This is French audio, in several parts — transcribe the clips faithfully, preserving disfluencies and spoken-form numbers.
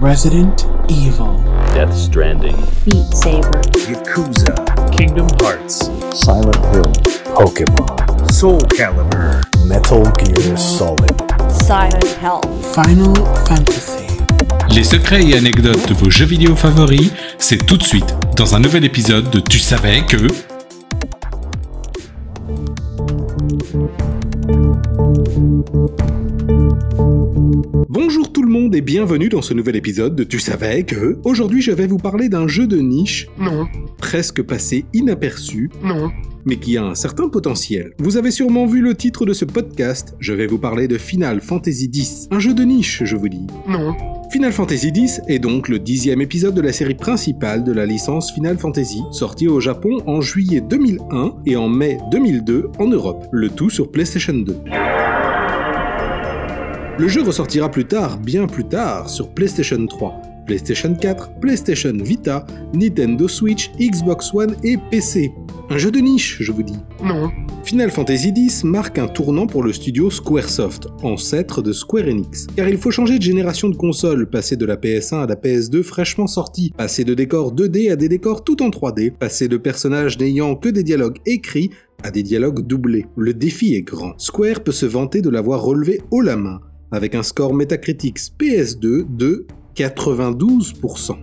Resident Evil, Death Stranding, Beat Saber, Yakuza, Kingdom Hearts, Silent Hill, Pokemon, Soul Calibur, Metal Gear Solid, Silent Hell, Final Fantasy. Les secrets et anecdotes de vos jeux vidéo favoris, c'est tout de suite dans un nouvel épisode de Tu savais que... Bonjour tout le monde et bienvenue dans ce nouvel épisode de Tu savais que... Aujourd'hui je vais vous parler d'un jeu de niche... Non. Presque passé inaperçu... Non. Mais qui a un certain potentiel. Vous avez sûrement vu le titre de ce podcast, je vais vous parler de Final Fantasy X. Un jeu de niche, je vous dis. Non. Final Fantasy X est donc le dixième épisode de la série principale de la licence Final Fantasy, sorti au Japon en juillet deux mille un et en mai deux mille deux en Europe, le tout sur PlayStation deux. Le jeu ressortira plus tard, bien plus tard, sur PlayStation trois, PlayStation quatre, PlayStation Vita, Nintendo Switch, Xbox One et P C. Un jeu de niche, je vous dis. Non. Final Fantasy X marque un tournant pour le studio Squaresoft, ancêtre de Square Enix. Car il faut changer de génération de console, passer de la P S un à la P S deux fraîchement sortie, passer de décors deux D à des décors tout en trois D, passer de personnages n'ayant que des dialogues écrits à des dialogues doublés. Le défi est grand. Square peut se vanter de l'avoir relevé haut la main, avec un score Metacritics P S deux de quatre-vingt-douze pour cent.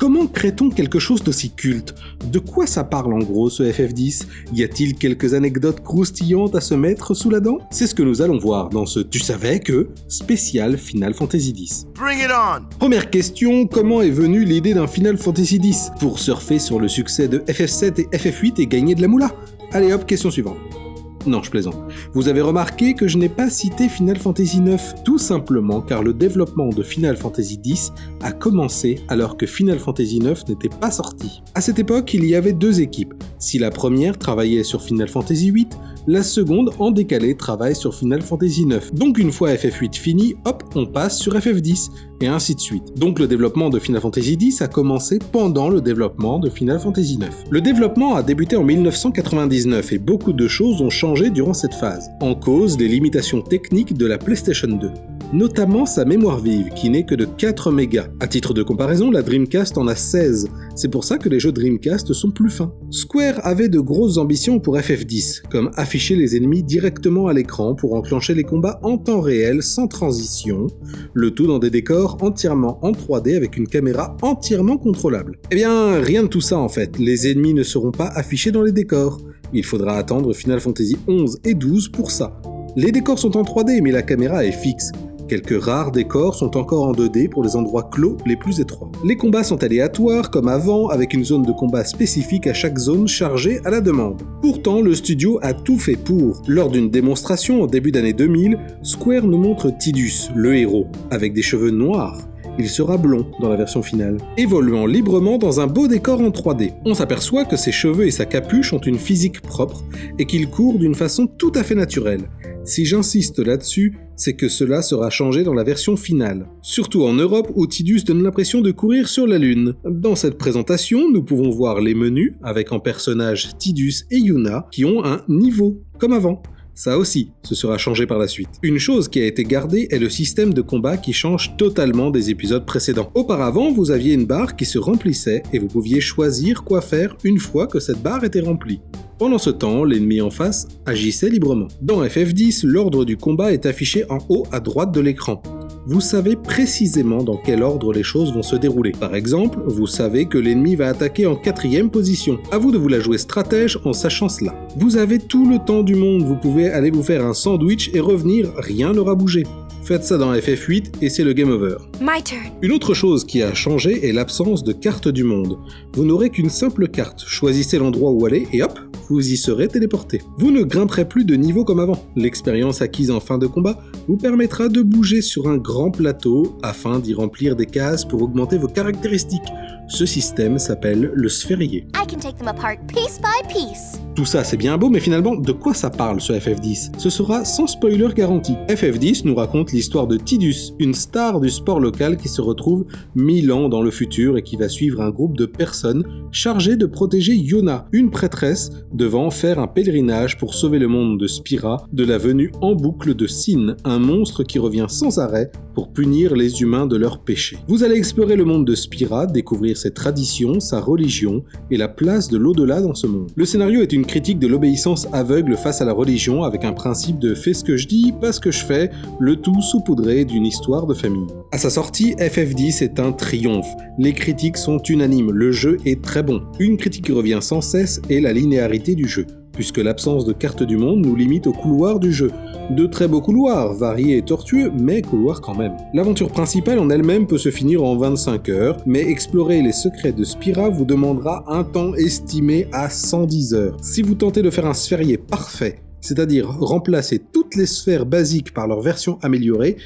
Comment crée-t-on quelque chose d'aussi culte? De quoi ça parle en gros ce F F dix? Y a-t-il quelques anecdotes croustillantes à se mettre sous la dent? C'est ce que nous allons voir dans ce Tu savais que spécial Final Fantasy X. Bring it on! Première question, comment est venue l'idée d'un Final Fantasy X? Pour surfer sur le succès de F F sept et F F huit et gagner de la moula? Allez hop, question suivante. Non, je plaisante. Vous avez remarqué que je n'ai pas cité Final Fantasy neuf, tout simplement car le développement de Final Fantasy X a commencé alors que Final Fantasy neuf n'était pas sorti. À cette époque, il y avait deux équipes. Si la première travaillait sur Final Fantasy huit, la seconde, en décalé, travaille sur Final Fantasy neuf. Donc une fois F F huit fini, hop, on passe sur F F dix, et ainsi de suite. Donc le développement de Final Fantasy X a commencé pendant le développement de Final Fantasy neuf. Le développement a débuté en mille neuf cent quatre-vingt-dix-neuf, et beaucoup de choses ont changé durant cette phase. En cause, les limitations techniques de la PlayStation deux. Notamment sa mémoire vive, qui n'est que de quatre mégas. A titre de comparaison, la Dreamcast en a seize. C'est pour ça que les jeux Dreamcast sont plus fins. Square avait de grosses ambitions pour F F dix, comme afficher les ennemis directement à l'écran pour enclencher les combats en temps réel sans transition, le tout dans des décors entièrement en trois D avec une caméra entièrement contrôlable. Eh bien, rien de tout ça en fait, les ennemis ne seront pas affichés dans les décors. Il faudra attendre Final Fantasy onze et douze pour ça. Les décors sont en trois D mais la caméra est fixe. Quelques rares décors sont encore en deux D pour les endroits clos les plus étroits. Les combats sont aléatoires comme avant, avec une zone de combat spécifique à chaque zone chargée à la demande. Pourtant, le studio a tout fait pour. Lors d'une démonstration au début d'année deux mille, Square nous montre Tidus, le héros, avec des cheveux noirs. Il sera blond dans la version finale, évoluant librement dans un beau décor en trois D. On s'aperçoit que ses cheveux et sa capuche ont une physique propre et qu'il court d'une façon tout à fait naturelle. Si j'insiste là-dessus, c'est que cela sera changé dans la version finale. Surtout en Europe où Tidus donne l'impression de courir sur la lune. Dans cette présentation, nous pouvons voir les menus avec en personnages Tidus et Yuna qui ont un niveau, comme avant. Ça aussi, ce sera changé par la suite. Une chose qui a été gardée est le système de combat qui change totalement des épisodes précédents. Auparavant, vous aviez une barre qui se remplissait et vous pouviez choisir quoi faire une fois que cette barre était remplie. Pendant ce temps, l'ennemi en face agissait librement. Dans F F dix, l'ordre du combat est affiché en haut à droite de l'écran. Vous savez précisément dans quel ordre les choses vont se dérouler. Par exemple, vous savez que l'ennemi va attaquer en quatrième position. À vous de vous la jouer stratège en sachant cela. Vous avez tout le temps du monde, vous pouvez aller vous faire un sandwich et revenir, rien n'aura bougé. Faites ça dans F F huit et c'est le game over. My turn. Une autre chose qui a changé est l'absence de carte du monde. Vous n'aurez qu'une simple carte, choisissez l'endroit où aller et hop, vous y serez téléporté. Vous ne grimperez plus de niveau comme avant. L'expérience acquise en fin de combat vous permettra de bouger sur un grand plateau afin d'y remplir des cases pour augmenter vos caractéristiques. Ce système s'appelle le sphérié. I can take them apart piece by piece. Tout ça c'est bien beau, mais finalement de quoi ça parle ce F F dix? Ce sera sans spoiler garanti. F F dix nous raconte l'histoire de Tidus, une star du sport local locale qui se retrouve mille ans dans le futur et qui va suivre un groupe de personnes chargées de protéger Yuna, une prêtresse devant faire un pèlerinage pour sauver le monde de Spira de la venue en boucle de Sin, un monstre qui revient sans arrêt pour punir les humains de leurs péchés. Vous allez explorer le monde de Spira, découvrir ses traditions, sa religion et la place de l'au-delà dans ce monde. Le scénario est une critique de l'obéissance aveugle face à la religion avec un principe de « fais ce que je dis, pas ce que je fais », le tout saupoudré d'une histoire de famille. À sa sortie, F F dix est un triomphe. Les critiques sont unanimes, le jeu est très bon. Une critique qui revient sans cesse est la linéarité du jeu, puisque l'absence de carte du monde nous limite au couloir du jeu. De très beaux couloirs, variés et tortueux, mais couloirs quand même. L'aventure principale en elle-même peut se finir en vingt-cinq heures, mais explorer les secrets de Spira vous demandera un temps estimé à cent dix heures. Si vous tentez de faire un sphérié parfait, c'est-à-dire remplacer toutes les sphères basiques par leur version améliorée,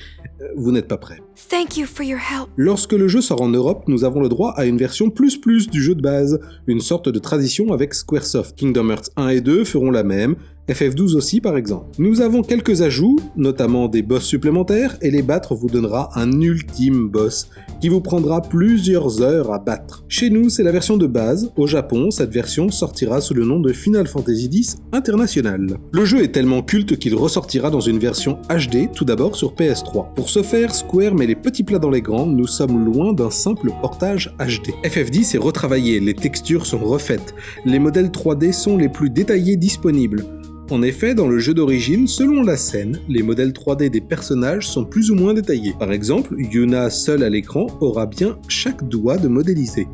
vous n'êtes pas prêt. Thank you for your help. Lorsque le jeu sort en Europe, nous avons le droit à une version plus plus du jeu de base, une sorte de tradition avec Squaresoft. Kingdom Hearts un et deux feront la même, F F douze aussi par exemple. Nous avons quelques ajouts, notamment des boss supplémentaires, et les battre vous donnera un ultime boss qui vous prendra plusieurs heures à battre. Chez nous, c'est la version de base. Au Japon, cette version sortira sous le nom de Final Fantasy X International. Le jeu est tellement culte qu'il ressortira dans une version H D, tout d'abord sur P S trois. Pour ce faire, Square met les petits plats dans les grands, nous sommes loin d'un simple portage H D. F F dix est retravaillé, les textures sont refaites, les modèles trois D sont les plus détaillés disponibles. En effet, dans le jeu d'origine, selon la scène, les modèles trois D des personnages sont plus ou moins détaillés. Par exemple, Yuna seule à l'écran aura bien chaque doigt de modélisé.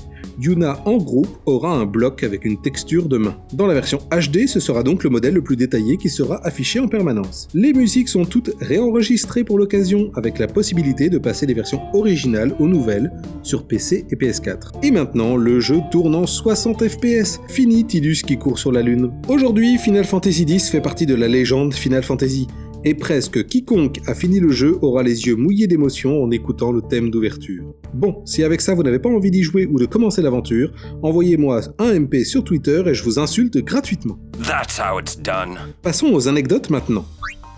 Yuna en groupe aura un bloc avec une texture de main. Dans la version H D, ce sera donc le modèle le plus détaillé qui sera affiché en permanence. Les musiques sont toutes réenregistrées pour l'occasion, avec la possibilité de passer des versions originales aux nouvelles sur P C et P S quatre. Et maintenant, le jeu tourne en soixante F P S. Fini Tidus qui court sur la lune. Aujourd'hui, Final Fantasy X fait partie de la légende Final Fantasy, et presque quiconque a fini le jeu aura les yeux mouillés d'émotion en écoutant le thème d'ouverture. Bon, si avec ça vous n'avez pas envie d'y jouer ou de commencer l'aventure, envoyez-moi un M P sur Twitter et je vous insulte gratuitement. That's how it's done. Passons aux anecdotes maintenant.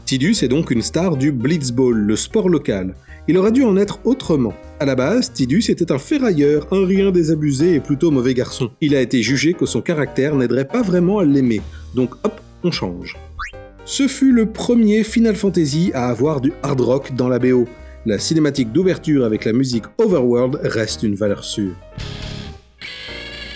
Tidus est donc une star du Blitzball, le sport local. Il aurait dû en être autrement. À la base, Tidus était un ferrailleur, un rien désabusé et plutôt mauvais garçon. Il a été jugé que son caractère n'aiderait pas vraiment à l'aimer, donc hop, on change. Ce fut le premier Final Fantasy à avoir du hard rock dans la B O. La cinématique d'ouverture avec la musique Overworld reste une valeur sûre.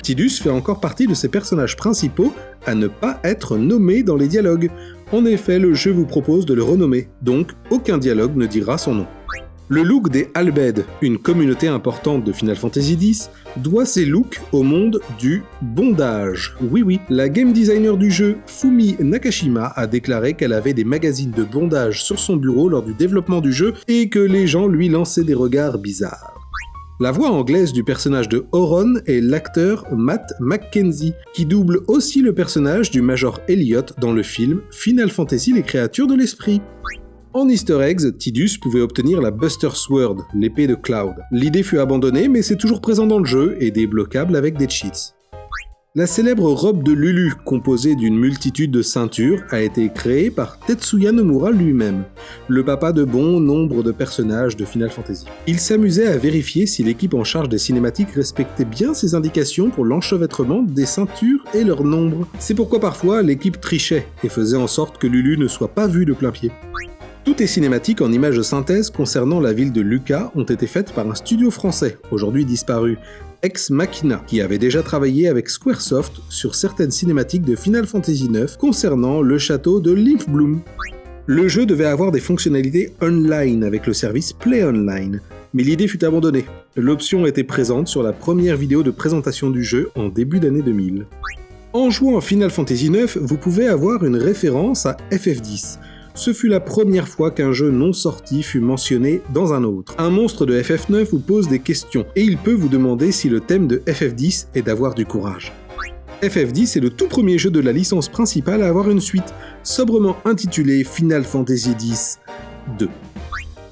Tidus fait encore partie de ces personnages principaux à ne pas être nommé dans les dialogues. En effet, le jeu vous propose de le renommer, donc aucun dialogue ne dira son nom. Le look des Albed, une communauté importante de Final Fantasy X, doit ses looks au monde du bondage. Oui oui, la game designer du jeu, Fumi Nakashima, a déclaré qu'elle avait des magazines de bondage sur son bureau lors du développement du jeu et que les gens lui lançaient des regards bizarres. La voix anglaise du personnage de Auron est l'acteur Matt McKenzie, qui double aussi le personnage du Major Elliot dans le film Final Fantasy les créatures de l'esprit. En Easter eggs, Tidus pouvait obtenir la Buster Sword, l'épée de Cloud. L'idée fut abandonnée, mais c'est toujours présent dans le jeu et débloquable avec des cheats. La célèbre robe de Lulu, composée d'une multitude de ceintures, a été créée par Tetsuya Nomura lui-même, le papa de bon nombre de personnages de Final Fantasy. Il s'amusait à vérifier si l'équipe en charge des cinématiques respectait bien ses indications pour l'enchevêtrement des ceintures et leur nombre. C'est pourquoi parfois l'équipe trichait et faisait en sorte que Lulu ne soit pas vue de plein pied. Toutes les cinématiques en images de synthèse concernant la ville de Lucca ont été faites par un studio français, aujourd'hui disparu, Ex Machina, qui avait déjà travaillé avec Squaresoft sur certaines cinématiques de Final Fantasy neuf concernant le château de Lindblum. Le jeu devait avoir des fonctionnalités online avec le service Play Online, mais l'idée fut abandonnée. L'option était présente sur la première vidéo de présentation du jeu en début d'année deux mille. En jouant à Final Fantasy neuf, vous pouvez avoir une référence à F F dix. Ce fut la première fois qu'un jeu non sorti fut mentionné dans un autre. Un monstre de F F neuf vous pose des questions, et il peut vous demander si le thème de F F dix est d'avoir du courage. F F dix est le tout premier jeu de la licence principale à avoir une suite, sobrement intitulée Final Fantasy X deux.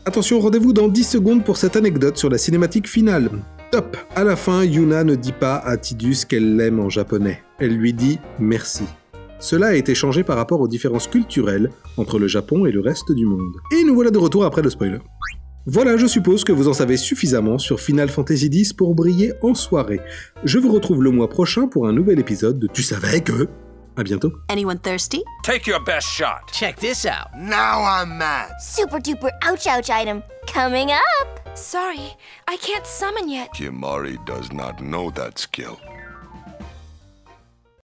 Attention, rendez-vous dans dix secondes pour cette anecdote sur la cinématique finale. Top! À la fin, Yuna ne dit pas à Tidus qu'elle l'aime en japonais. Elle lui dit « merci ». Cela a été changé par rapport aux différences culturelles entre le Japon et le reste du monde. Et nous voilà de retour après le spoiler. Voilà, je suppose que vous en savez suffisamment sur Final Fantasy X pour briller en soirée. Je vous retrouve le mois prochain pour un nouvel épisode de Tu savais que... À bientôt. Anyone thirsty? Take your best shot. Check this out. Now I'm mad. Super duper ouch ouch item coming up. Sorry, I can't summon yet. Kimari does not know that skill.